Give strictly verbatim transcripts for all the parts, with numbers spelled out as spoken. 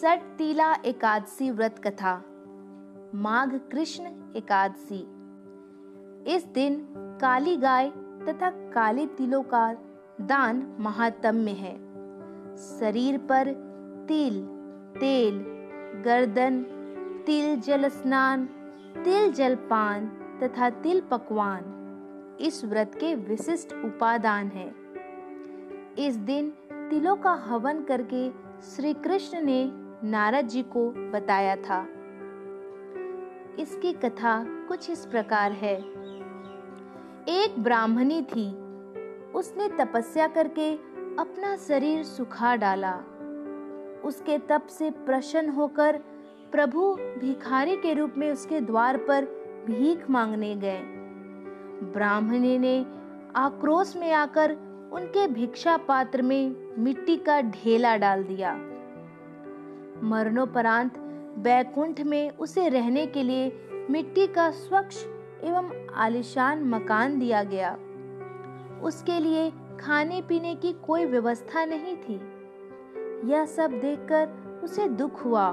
सट तिला एकादशी व्रत कथा। माघ कृष्ण एकादशी। इस दिन काली गाय तथा काले तिलों का दान महात्म्य है। शरीर पर तिल तेल, गर्दन तिल जल स्नान, तिल जलपान तथा तिल पकवान इस व्रत के विशिष्ट उपादान है। इस दिन तिलों का हवन करके श्री कृष्ण ने नारद जी को बताया था। इसकी कथा कुछ इस प्रकार है। एक ब्राह्मणी थी, उसने तपस्या करके अपना शरीर सुखा डाला। उसके तप से प्रसन्न होकर प्रभु भिखारी के रूप में उसके द्वार पर भीख मांगने गए। ब्राह्मणी ने आक्रोश में आकर उनके भिक्षा पात्र में मिट्टी का ढेला डाल दिया। मरणोपरांत बैकुंठ में उसे रहने के लिए मिट्टी का स्वच्छ एवं आलिशान मकान दिया गया। उसके लिए खाने पीने की कोई व्यवस्था नहीं थी। यह सब देखकर उसे दुख हुआ।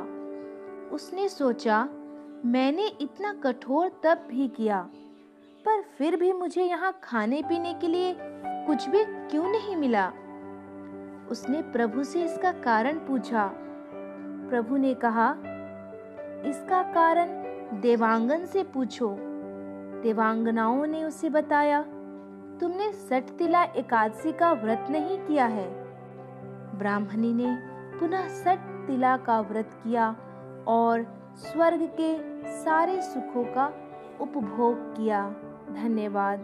उसने सोचा, मैंने इतना कठोर तप भी किया, पर फिर भी मुझे यहाँ खाने पीने के लिए कुछ भी क्यों नहीं मिला। उसने प्रभु से इसका कारण पूछा। प्रभु ने कहा, इसका कारण देवांगन से पूछो। देवांगनाओं ने उसे बताया, तुमने षटतिला एकादशी का व्रत नहीं किया है। ब्राह्मणी ने पुनः षटतिला का व्रत किया और स्वर्ग के सारे सुखों का उपभोग किया। धन्यवाद।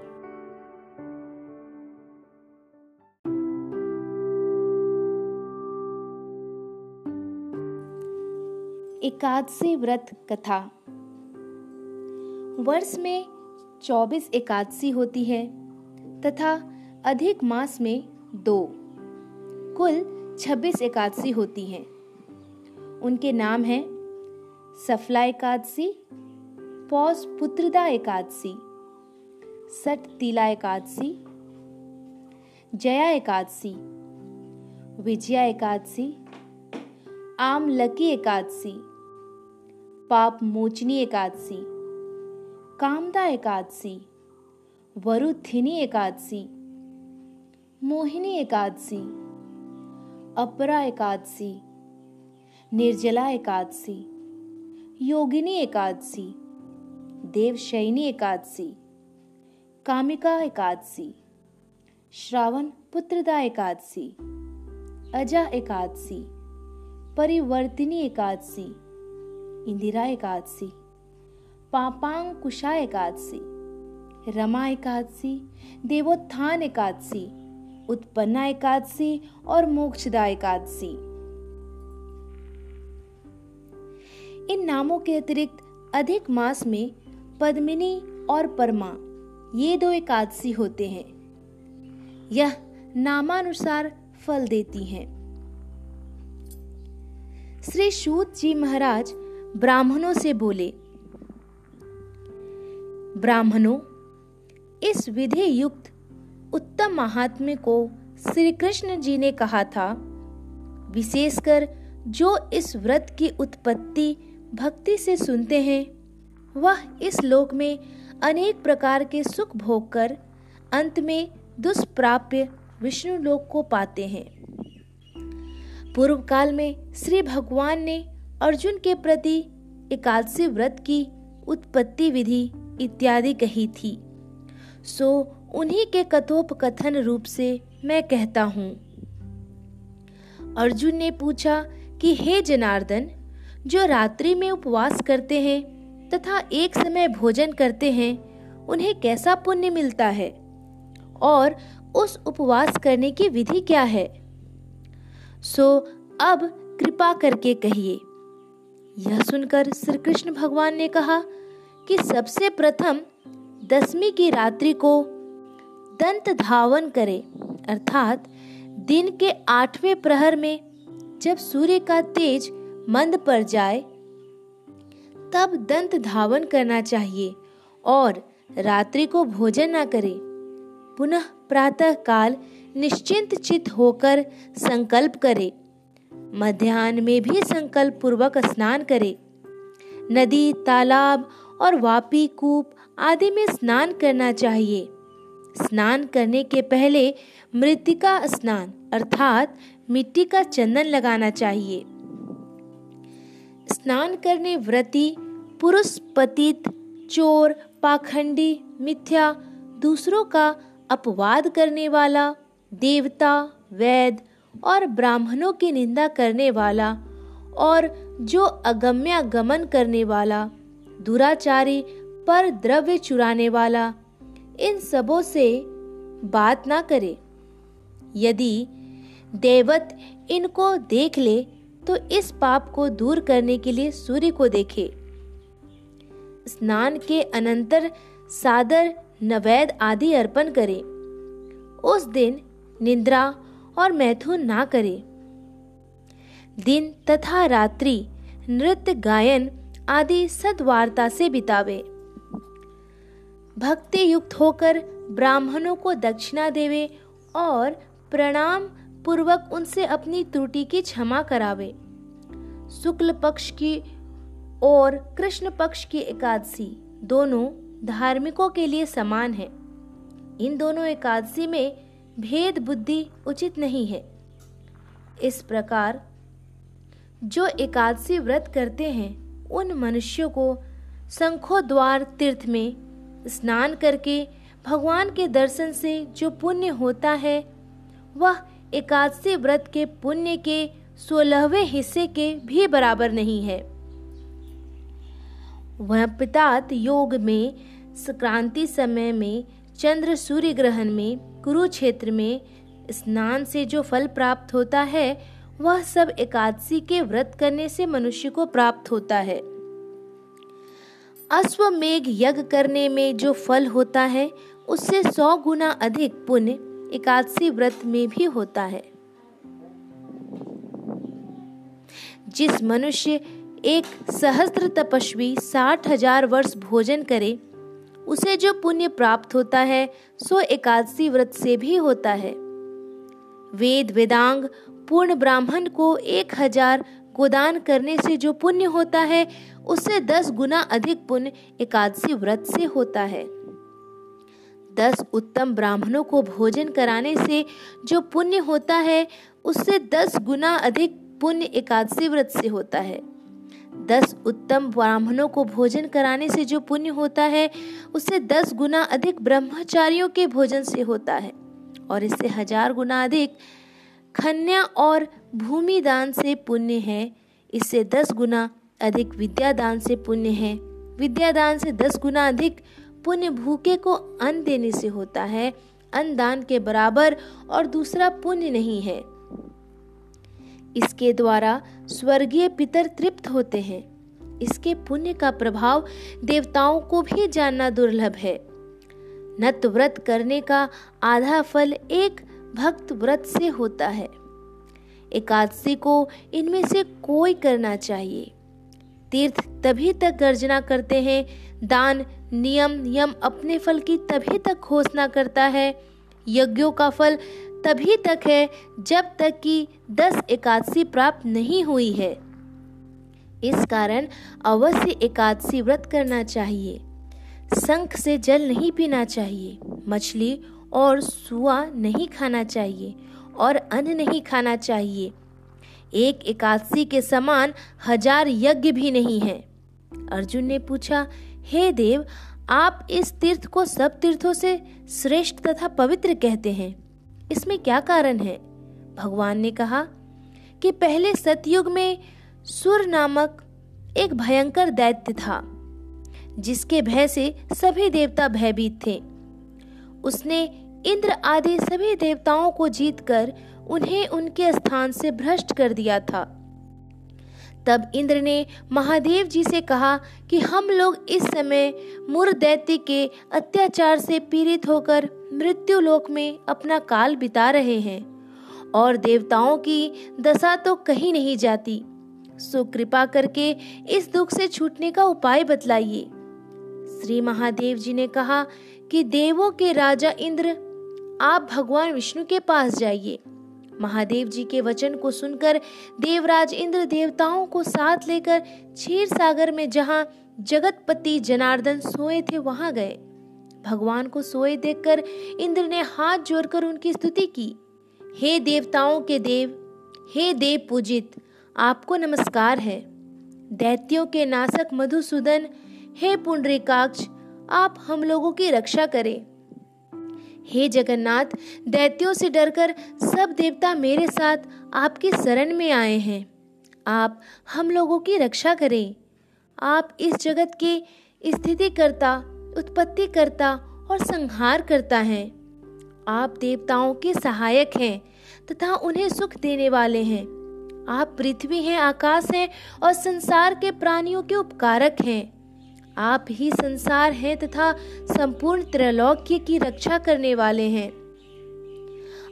एकादशी व्रत कथा। वर्ष में चौबीस एकादशी होती है तथा अधिक मास में दो, कुल छब्बीस एकादशी होती हैं। उनके नाम हैं सफला एकादशी, पौष पुत्रदा एकादशी, षट तिला एकादशी, जया एकादशी, विजया एकादशी, आमलकी एकादशी, पाप मोचनी एकादशी, कामदा एकादशी, वरुथिनी एकादशी, मोहिनी एकादशी, अपरा एकादशी, निर्जला एकादशी, योगिनी एकादशी, देवशयनी एकादशी, कामिका एकादशी, श्रावण पुत्रदा एकादशी, अजा एकादशी, परिवर्तिनी एकादशी, इंदिरा एकादशी, पापांकुशा एकादशी, रमा एकादशी, देवोत्थान एकादशी, उत्पन्ना एकादशी और मोक्षदा एकादशी। इन नामों के अतिरिक्त अधिक मास में पद्मिनी और परमा ये दो एकादशी होते हैं। यह नामानुसार फल देती हैं। श्री शूद जी महाराज ब्राह्मणों से बोले, ब्राह्मणों, इस विधि युक्त उत्तम महात्म्य को श्री कृष्ण जी ने कहा था। विशेषकर जो इस व्रत की उत्पत्ति भक्ति से सुनते हैं, वह इस लोक में अनेक प्रकार के सुख भोग कर अंत में दुष्प्राप्य विष्णु लोक को पाते हैं। पूर्व काल में श्री भगवान ने अर्जुन के प्रति एकादशी व्रत की उत्पत्ति विधि इत्यादि कही थी, सो उन्हीं के कथोपकथन रूप से मैं कहता हूँ। अर्जुन ने पूछा कि हे जनार्दन, जो रात्रि में उपवास करते हैं तथा एक समय भोजन करते हैं, उन्हें कैसा पुण्य मिलता है और उस उपवास करने की विधि क्या है? सो अब कृपा करके कहिए। यह सुनकर श्री कृष्ण भगवान ने कहा कि सबसे प्रथम दसवीं की रात्रि को दंत धावन करें, अर्थात दिन के आठवें प्रहर में जब सूर्य का तेज मंद पर जाए तब दंत धावन करना चाहिए और रात्रि को भोजन न करें। पुनः प्रातः काल निश्चिंत चित होकर संकल्प करे मध्याह्न में भी संकल्प पूर्वक स्नान करे। नदी, तालाब और वापी कूप आदि में स्नान करना चाहिए। स्नान करने के पहले मृत्तिका स्नान अर्थात मिट्टी का चंदन लगाना चाहिए। स्नान करने व्रती पुरुष पतित, चोर, पाखंडी, मिथ्या, दूसरों का अपवाद करने वाला, देवता, वैद और ब्राह्मणों की निंदा करने वाला और जो अगम्या गमन करने वाला, दुराचारी, पर द्रव्य चुराने वाला, इन सबों से बात ना करे। यदि दैवत इनको देख ले तो इस पाप को दूर करने के लिए सूर्य को देखे। स्नान के अनंतर सादर, नवेद आदि अर्पण करे। उस दिन निद्रा और मैथुन ना करे। दिन तथा रात्रि नृत्य, गायन आदि सद्वार्ता से बितावे। भक्ति युक्त होकर ब्राह्मणों को दक्षिणा देवे और प्रणाम पूर्वक उनसे अपनी त्रुटि की क्षमा करावे। शुक्ल पक्ष की और कृष्ण पक्ष की एकादशी दोनों धार्मिकों के लिए समान है। इन दोनों एकादशी में भेद बुद्धि उचित नहीं है। इस प्रकार जो एकादशी व्रत करते हैं उन मनुष्यों को शंखोद्वार तीर्थ में स्नान करके भगवान के दर्शन से जो पुण्य होता है वह एकादशी व्रत के पुण्य के सोलहवें हिस्से के भी बराबर नहीं है। वनपितात योग में, संक्रांति समय में, चंद्र सूर्य ग्रहण में, कुरुक्षेत्र में स्नान से जो फल प्राप्त होता है वह सब एकादशी के व्रत करने से मनुष्य को प्राप्त होता है। अश्वमेघ यज्ञ करने में जो फल होता है उससे सौ गुना अधिक पुण्य एकादशी व्रत में भी होता है। जिस मनुष्य एक सहस्त्र तपस्वी साठ हजार वर्ष भोजन करे उसे जो पुण्य प्राप्त होता है सो एकादशी व्रत से भी होता है। वेद वेदांग पूर्ण ब्राह्मण को एक हजार गोदान करने से जो पुण्य होता है उससे दस गुना अधिक पुण्य एकादशी व्रत से होता है। दस उत्तम ब्राह्मणों को भोजन कराने से जो पुण्य होता है उससे दस गुना अधिक पुण्य एकादशी व्रत से होता है। दस उत्तम ब्राह्मणों को भोजन कराने से जो पुण्य होता है उससे दस गुना अधिक ब्रह्मचारियों के भोजन से होता है और इससे हजार गुना अधिक खन्या और भूमि दान से पुण्य है। इससे दस गुना अधिक विद्यादान से पुण्य है। विद्यादान से दस गुना अधिक पुण्य भूखे को अन्न देने से होता है। अन्न दान के बराबर और दूसरा पुण्य नहीं है। इसके द्वारा स्वर्गीय पितर तृप्त होते हैं। इसके पुण्य का प्रभाव देवताओं को भी जानना दुर्लभ है। नत व्रत करने का आधा फल एक भक्त व्रत से होता है। एकादशी को इनमें से कोई करना चाहिए। तीर्थ तभी तक गर्जना करते हैं, दान, नियम यम अपने फल की तभी तक घोषणा करता है। यज्ञों का फल तभी तक है जब तक कि दस एकादशी प्राप्त नहीं हुई है। इस कारण अवश्य एकादशी व्रत करना चाहिए। शंख से जल नहीं पीना चाहिए, मछली और सुआ नहीं खाना चाहिए और अन्न नहीं खाना चाहिए। एक एकादशी के समान हजार यज्ञ भी नहीं है। अर्जुन ने पूछा, हे देव, आप इस तीर्थ को सब तीर्थों से श्रेष्ठ तथा पवित्र कहते हैं, इसमें क्या कारण है? भगवान ने कहा कि पहले सतयुग में सुर नामक एक भयंकर दैत्य था जिसके भय से सभी देवता भयभीत थे। उसने इंद्र आदि सभी देवताओं को जीतकर उन्हें उनके स्थान से भ्रष्ट कर दिया था। तब इंद्र ने महादेव जी से कहा कि हम लोग इस समय मूर दैत्य के अत्याचार से पीड़ित होकर मृत्यु लोक में अपना काल बिता रहे हैं और देवताओं की दशा तो कहीं नहीं जाती, सो कृपा करके इस दुख से छूटने का उपाय बतलाइए। श्री महादेव जी ने कहा कि देवों के राजा इंद्र, आप भगवान विष्णु के पास जाइए। महादेव जी के वचन को सुनकर देवराज इंद्र देवताओं को साथ लेकर क्षीर सागर में जहाँ जगतपति जनार्दन सोए थे वहां गए। भगवान को सोए देखकर इंद्र ने हाथ जोड़कर उनकी स्तुति की। हे देवताओं के देव, हे देव पूजित, आपको नमस्कार है। दैत्यों के नासक मधुसूदन, हे पुंडरीकाक्ष, आप हम लोगों की रक्षा करें। हे जगन्नाथ, दैत्यों से डरकर सब देवता मेरे साथ आपकी शरण में आए हैं, आप हम लोगों की रक्षा करें। आप इस जगत के स्थिति करता, उत्पत्ति करता और संहार करता हैं। आप देवताओं के सहायक हैं तथा उन्हें सुख देने वाले हैं। आप पृथ्वी हैं, आकाश हैं और संसार के प्राणियों के उपकारक हैं। आप ही संसार हैं तथा संपूर्ण त्रैलोक्य की रक्षा करने वाले हैं।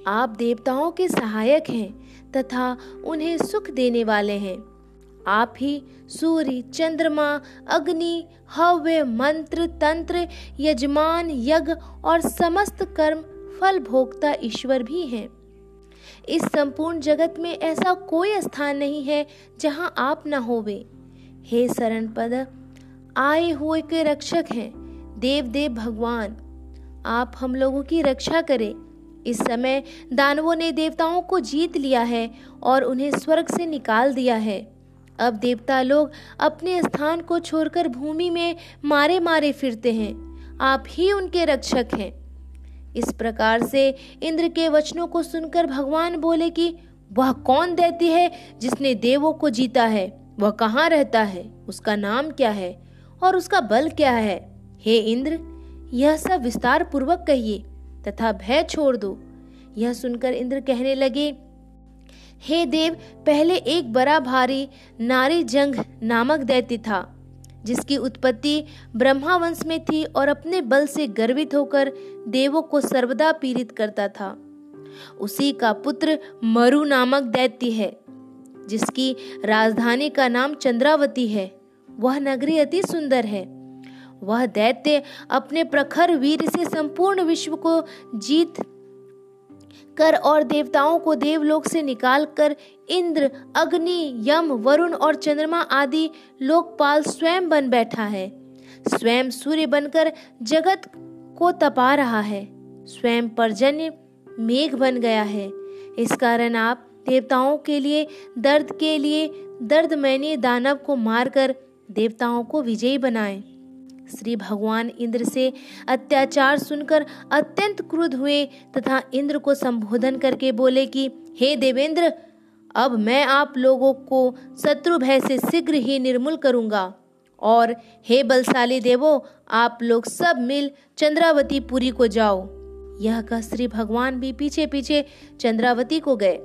आप देवताओं के सहायक हैं तथा उन्हें सुख देने वाले हैं। आप ही सूर्य, चंद्रमा, अग्नि, हव्य, मंत्र, तंत्र, यजमान, यज्ञ और समस्त कर्म फल भोक्ता ईश्वर भी हैं। इस संपूर्ण जगत में ऐसा कोई स्थान नहीं है जहां आप न होवे। हे शरण पद आए हुए के रक्षक हैं देव देव भगवान, आप हम लोगों की रक्षा करें। इस समय दानवों ने देवताओं को जीत लिया है और उन्हें स्वर्ग से निकाल दिया है। अब देवता लोग अपने स्थान को छोड़कर भूमि में मारे मारे फिरते हैं, आप ही उनके रक्षक हैं। इस प्रकार से इंद्र के वचनों को सुनकर भगवान बोले कि वह कौन दैत्य है जिसने देवों को जीता है? वह कहाँ रहता है? उसका नाम क्या है और उसका बल क्या है? हे इंद्र, यह सब विस्तार पूर्वक कहिए तथा भय छोड़ दो। यह सुनकर इंद्र कहने लगे, हे देव, पहले एक बड़ा भारी नारी जंग नामक दैत्य था जिसकी उत्पत्ति ब्रह्मा वंश में थी और अपने बल से गर्वित होकर देवों को सर्वदा पीड़ित करता था। उसी का पुत्र मरु नामक दैत्य है जिसकी राजधानी का नाम चंद्रावती है। वह नगरी अति सुंदर है। वह दैत्य अपने प्रखर वीर से संपूर्ण विश्व को जीत कर और देवताओं को देवलोक से निकाल कर इंद्र, अग्नि, यम, वरुण और चंद्रमा आदि लोकपाल स्वयं बन बैठा है। स्वयं सूर्य बनकर जगत को तपा रहा है। स्वयं पर्जन्य मेघ बन गया है। इस कारण आप देवताओं के लिए दर्द के लिए दर्द मैंने दानव को मारकर देवताओं को विजयी बनाए। श्री भगवान इंद्र से अत्याचार सुनकर अत्यंत क्रुद्ध हुए तथा इंद्र को संबोधन करके बोले कि हे देवेंद्र, अब मैं आप लोगों को शत्रु भय से शीघ्र ही निर्मूल करूंगा और हे बलशाली देवो, आप लोग सब मिल चंद्रावती पुरी को जाओ। यह कह श्री भगवान भी पीछे पीछे चंद्रावती को गए।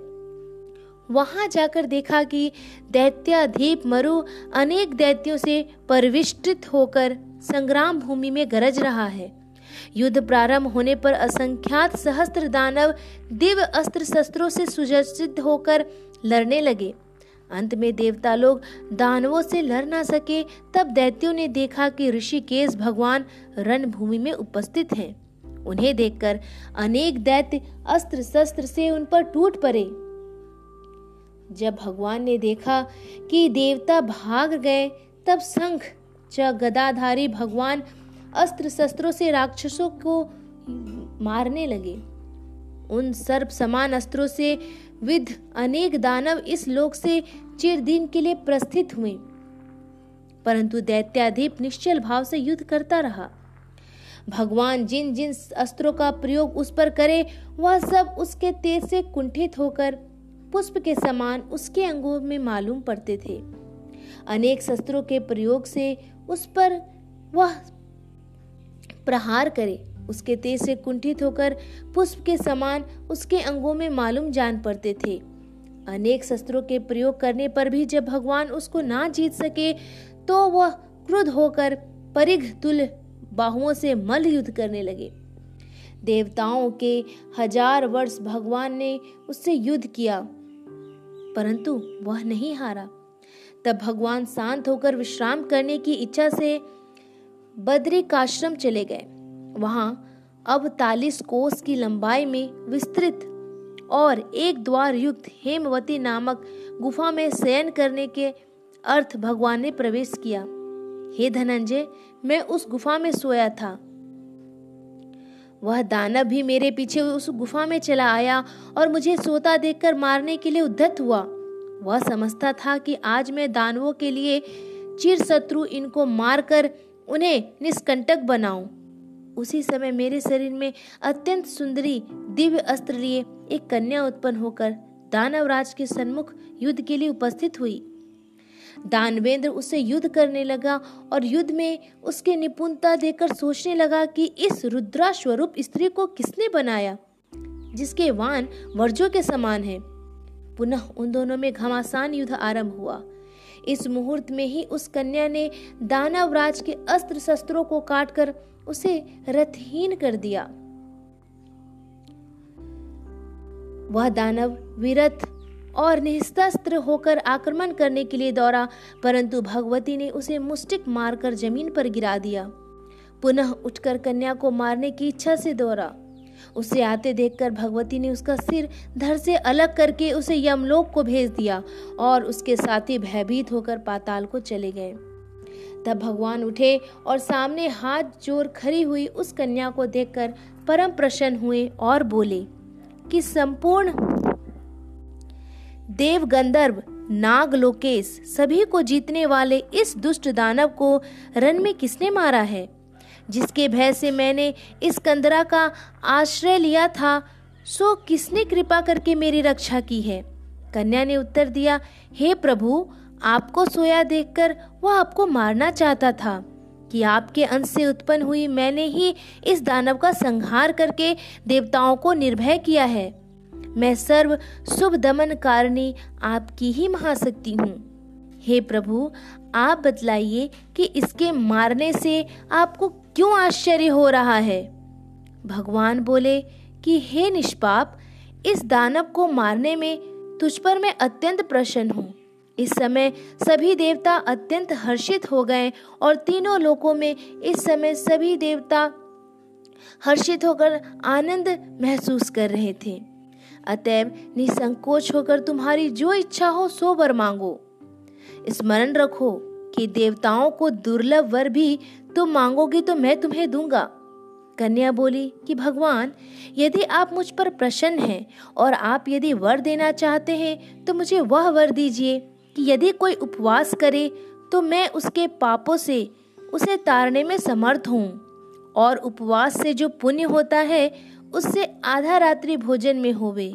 वहां जाकर देखा कि दैत्याधीप मरु अनेक दैत्यों से परिविष्टित होकर संग्राम भूमि में गरज रहा है। युद्ध प्रारंभ होने पर असंख्यात सहस्त्र दानव दिव्य अस्त्र शस्त्रों से सुसज्जित होकर लड़ने लगे। अंत में देवता लोग दानवों से लड़ ना सके। तब दैत्यों ने देखा कि ऋषिकेश भगवान रणभूमि में उपस्थित हैं। उन्हें देखकर अनेक दैत्य अस्त्र शस्त्र से उन पर टूट पड़े। जब भगवान ने देखा कि देवता भाग गए तब शंख चक्र गदाधारी भगवान अस्त्र शस्त्रों से राक्षसों को मारने लगे। उन सर्प समान अस्त्रों से विद्ध अनेक दानव इस लोक से चिरदिन के लिए प्रस्थित हुए, परंतु दैत्याधीप निश्चल भाव से युद्ध करता रहा। भगवान जिन जिन अस्त्रों का प्रयोग उस पर करे वह सब उसके तेज से कुंठित होकर पुष्प के समान उसके अंगों में मालूम पड़ते थे। अनेक शस्त्रों के प्रयोग से उस पर वह प्रहार करे, उसके तेज से कुंठित होकर पुष्प के समान उसके अंगों में मालूम जान पड़ते थे। अनेक शस्त्रों के प्रयोग करने पर भी जब भगवान उसको ना जीत सके तो वह क्रुद्ध होकर परिघ तुल बाहुओं से मल्ल युद्ध करने लगे। देवताओं के हजार वर्ष भगवान ने उससे युद्ध किया, परंतु वह नहीं हारा। तब भगवान शांत होकर विश्राम करने की इच्छा से बद्रिकाश्रम चले गए। वहां अब तालीस कोस की लंबाई में विस्तृत और एक द्वार युक्त हेमवती नामक गुफा में शयन करने के अर्थ भगवान ने प्रवेश किया। हे धनंजय, मैं उस गुफा में सोया था। वह दानव भी मेरे पीछे उस गुफा में चला आया और मुझे सोता देखकर मारने के लिए उद्धत हुआ। वह समझता था कि आज मैं दानवों के लिए चिर शत्रु, इनको मारकर उन्हें निष्कंटक बनाऊं। उसी समय मेरे शरीर में अत्यंत सुंदरी दिव्य अस्त्र लिए एक कन्या उत्पन्न होकर दानवराज के सन्मुख युद्ध के लिए उपस्थित हुई। दानवेंद्र उससे युद्ध करने लगा और युद्ध में उसके निपुणता देखकर सोचने लगा कि इस रुद्रा स्वरूप स्त्री को किसने बनाया, जिसके वान वर्जों के समान है। पुनः उन दोनों में घमासान युद्ध आरंभ हुआ। इस मुहूर्त में ही उस कन्या ने दानवराज के अस्त्र शस्त्रों को काटकर उसे रथहीन कर दिया। वह दानव विरथ और निशस्त्र होकर आक्रमण करने के लिए दौड़ा, परंतु भगवती ने उसे मुष्टिक मारकर जमीन पर गिरा दिया। पुनः उठकर कन्या को मारने की इच्छा से दौड़ा। उसे आते देखकर भगवती ने उसका सिर धड़ से अलग करके उसे यमलोक को भेज दिया और उसके साथी भयभीत होकर पाताल को चले गए। तब भगवान उठे और सामने हाथ जोड़ खड़ी हुई उस कन्या को देखकर परम प्रसन्न हुए और बोले कि संपूर्ण देव गंधर्व नाग लोकेश सभी को जीतने वाले इस दुष्ट दानव को रण में किसने मारा है, जिसके भय से मैंने इस कंदरा का आश्रय लिया था, सो किसने कृपा करके मेरी रक्षा की है। कन्या ने उत्तर दिया, हे प्रभु, आपको सोया देखकर वह आपको मारना चाहता था कि आपके अंश से उत्पन्न हुई मैंने ही इस दानव का संहार करके देवताओं को निर्भय किया है। मैं सर्व शुभ दमन कारिणी आपकी ही महाशक्ति हूँ। हे प्रभु, आप बतलाइए कि इसके मारने से आपको क्यों आश्चर्य हो रहा है। भगवान बोले कि हे निष्पाप, इस दानव को मारने में तुझ पर मैं अत्यंत प्रसन्न हूँ। इस समय सभी देवता अत्यंत हर्षित हो गए और तीनों लोकों में इस समय सभी देवता हर्षित होकर आनंद महसूस कर रहे थे। अतएव निसंकोच होकर तुम्हारी जो इच्छा हो सो वर मांगो। स्मरण रखो कि देवताओं को दुर्लभ वर भी तुम मांगोगे तो मैं तुम्हें दूंगा। कन्या बोली कि भगवान, यदि आप मुझ पर प्रसन्न हैं और आप यदि वर देना चाहते हैं तो मुझे वह वर दीजिए कि यदि कोई उपवास करे तो मैं उसके पापों से उसे तारने में समर्थ हूँ, और उपवास से जो पुण्य होता है उससे आधा रात्रि भोजन में होवे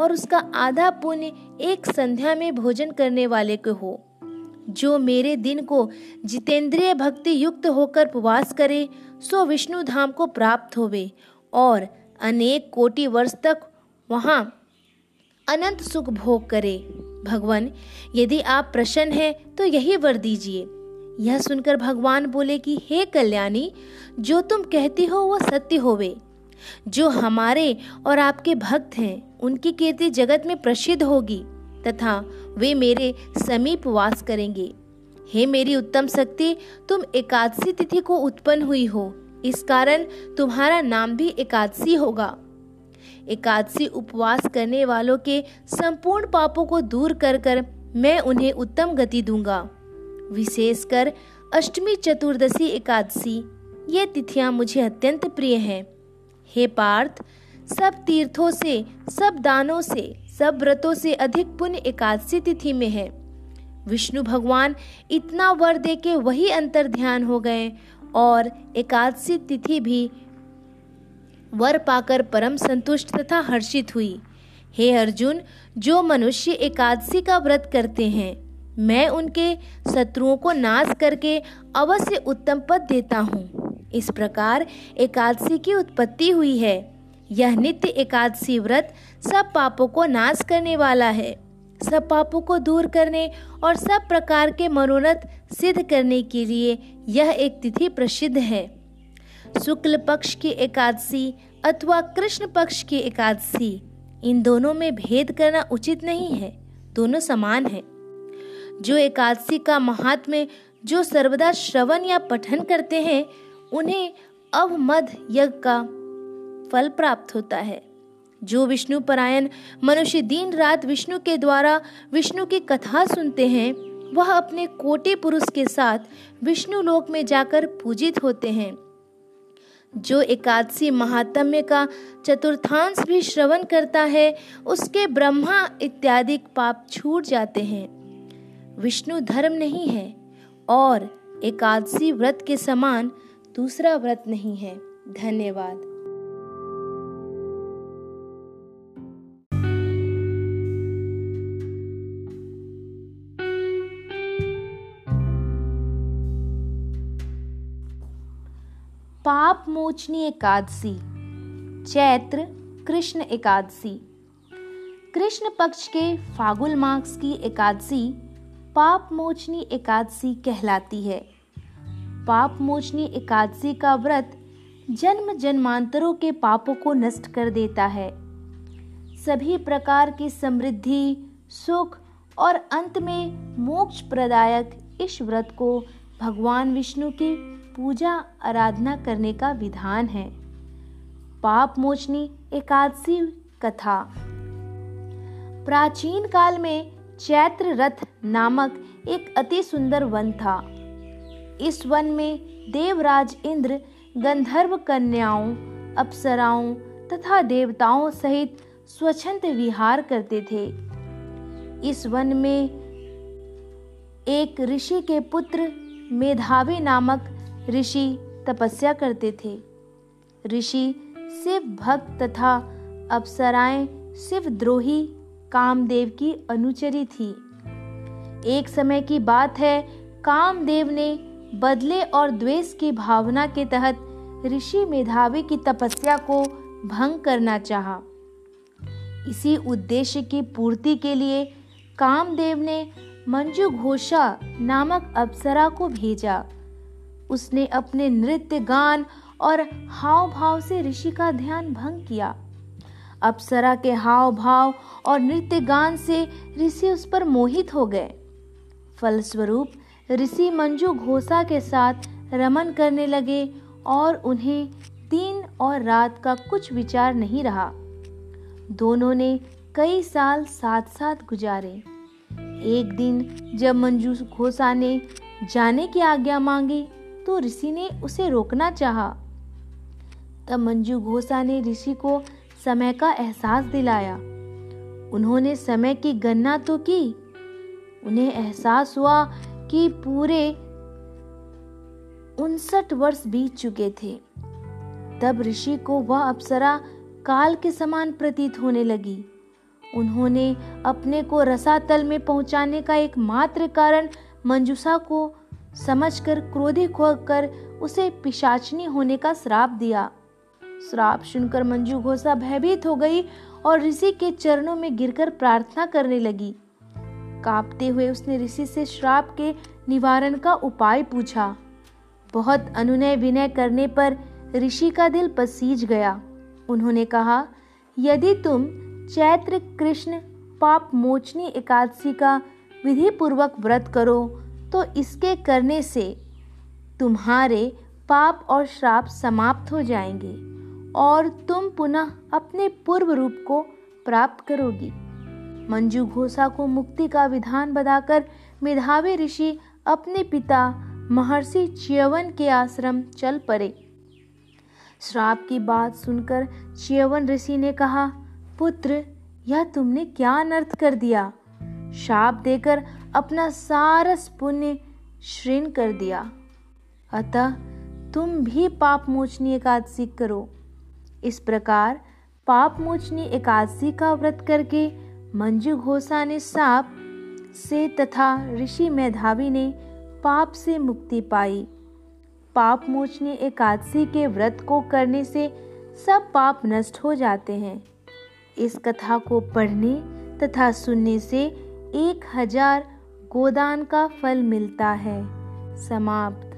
और उसका आधा पुण्य एक संध्या में भोजन करने वाले को हो। जो मेरे दिन को जितेंद्रिय भक्ति युक्त होकर उपवास करे सो विष्णु धाम को प्राप्त होवे और अनेक कोटि वर्ष तक वहाँ अनंत सुख भोग करे। भगवान, यदि आप प्रसन्न हैं तो यही वर दीजिए। यह सुनकर भगवान बोले कि हे कल्याणी, जो तुम कहती हो वह सत्य होवे। जो हमारे और आपके भक्त हैं उनकी कीर्ति जगत में प्रसिद्ध होगी तथा वे मेरे समीप वास करेंगे। हे मेरी उत्तम शक्ति, तुम एकादशी तिथि को उत्पन्न हुई हो, इस कारण तुम्हारा नाम भी एकादशी होगा। एकादशी उपवास करने वालों के संपूर्ण पापों को दूर कर कर मैं उन्हें उत्तम गति दूंगा। विशेषकर अष्टमी, चतुर्दशी, एकादशी ये तिथियां मुझे अत्यंत प्रिय हैं। हे पार्थ, सब तीर्थों से, सब दानों से, सब व्रतों से अधिक पुण्य एकादशी तिथि में है। विष्णु भगवान इतना वर देके वही अंतर ध्यान हो गए और एकादशी तिथि भी वर पाकर परम संतुष्ट तथा हर्षित हुई। हे अर्जुन, जो मनुष्य एकादशी का व्रत करते हैं मैं उनके शत्रुओं को नाश करके अवश्य उत्तम पद देता हूँ। इस प्रकार एकादशी की उत्पत्ति हुई है। यह नित्य एकादशी व्रत सब पापों को नाश करने वाला है। सब पापों को दूर करने और सब प्रकार के मनोरथ सिद्ध करने के लिए यह एक तिथि प्रसिद्ध है। शुक्ल पक्ष की एकादशी अथवा कृष्ण पक्ष की एकादशी, इन दोनों में भेद करना उचित नहीं है, दोनों समान है। जो एकादशी का महात्म्य जो सर्वदा श्रवण या पठन करते हैं उन्हें अवमद यज्ञ का फल प्राप्त होता है। जो विष्णु परायण मनुष्य दिन रात विष्णु के द्वारा विष्णु की कथा सुनते हैं, वह अपने कोटि पुरुष के साथ विष्णु लोक में जाकर पूजित होते हैं। जो एकादशी महात्म्य का चतुर्थांश भी श्रवण करता है, उसके ब्रह्मा इत्यादि पाप छूट जाते हैं। विष्णु धर्म नहीं है और एकादशी व्रत के समान दूसरा व्रत नहीं है। धन्यवाद। पाप मोचनी एकादशी, चैत्र कृष्ण एकादशी। कृष्ण पक्ष के फागुन मास की एकादशी पाप मोचनी एकादशी कहलाती है। पाप मोचनी एकादशी का व्रत जन्म जन्मांतरों के पापों को नष्ट कर देता है। सभी प्रकार की समृद्धि, सुख और अंत में मोक्ष प्रदायक इस व्रत को भगवान विष्णु की पूजा आराधना करने का विधान है। पाप मोचनी एकादशी कथा। प्राचीन काल में चैत्र रथ नामक एक अति सुंदर वन था। इस वन में देवराज इंद्र गंधर्व कन्याओं, अप्सराओं तथा देवताओं सहित स्वच्छंद विहार करते थे। इस वन में एक ऋषि के पुत्र मेधावी नामक ऋषि तपस्या करते थे। ऋषि शिव भक्त तथा अप्सराएं शिवद्रोही कामदेव की अनुचरी थी। एक समय की बात है, कामदेव ने बदले और द्वेष की भावना के तहत ऋषि मेधावी की तपस्या को भंग करना चाहा। इसी उद्देश्य की पूर्ति के लिए कामदेव ने मंजू घोषा नामक अप्सरा को भेजा। उसने अपने नृत्य गान और हाव भाव से ऋषि का ध्यान भंग किया। अप्सरा के हाव भाव और नृत्य गान से ऋषि उस पर मोहित हो गए। फलस्वरूप ऋषि मंजू घोषा के साथ रमन करने लगे और उन्हें दिन और रात का कुछ विचार नहीं रहा। दोनों ने कई साल साथ साथ गुजारे। एक दिन जब मंजू घोषा ने जाने की आज्ञा मांगी तो ऋषि ने उसे रोकना चाहा। तब मंजू घोषा ने ऋषि को समय का एहसास दिलाया। उन्होंने समय की गणना तो की। उन्हें एहसास हुआ कि पूरे उनसठ वर्ष बीत चुके थे। तब ऋषि को वह अप्सरा काल के समान प्रतीत होने लगी। उन्होंने अपने को रसातल में पहुंचाने का एक मात्र कारण मंजूषा को समझकर क्रोधित होकर उसे पिशाचनी होने का श्राप दिया। श्राप सुनकर मंजू घोषा भयभीत हो गई और ऋषि के चरणों में गिरकर प्रार्थना करने लगी। कांपते हुए उसने ऋषि से श्राप के निवारण का उपाय पूछा। बहुत अनुनय विनय करने पर ऋषि का दिल पसीज गया। उन्होंने कहा, यदि तुम चैत्र कृष्ण पाप मोचनी एकादशी का विधि पूर्वक व्रत करो तो इसके करने से तुम्हारे पाप और श्राप समाप्त हो जाएंगे और तुम पुनः अपने पूर्व रूप को प्राप्त करोगी। मंजू घोषा को मुक्ति का विधान बताकर मेधावी ऋषि अपने पिता महर्षि च्यवन के आश्रम चल पड़े। श्राप की बात सुनकर च्यवन ऋषि ने कहा, पुत्र, यह तुमने क्या अनर्थ कर दिया। शाप देकर अपना सारस पुण्य क्षीण कर दिया। अतः तुम भी पाप मोचनी एकादशी करो। इस प्रकार पाप मोचनी एकादशी का व्रत करके मंजू घोषा ने साप से तथा ऋषि मेधावी ने पाप से मुक्ति पाई। पाप मोचनी एकादशी के व्रत को करने से सब पाप नष्ट हो जाते हैं। इस कथा को पढ़ने तथा सुनने से एक हजार गोदान का फल मिलता है। समाप्त।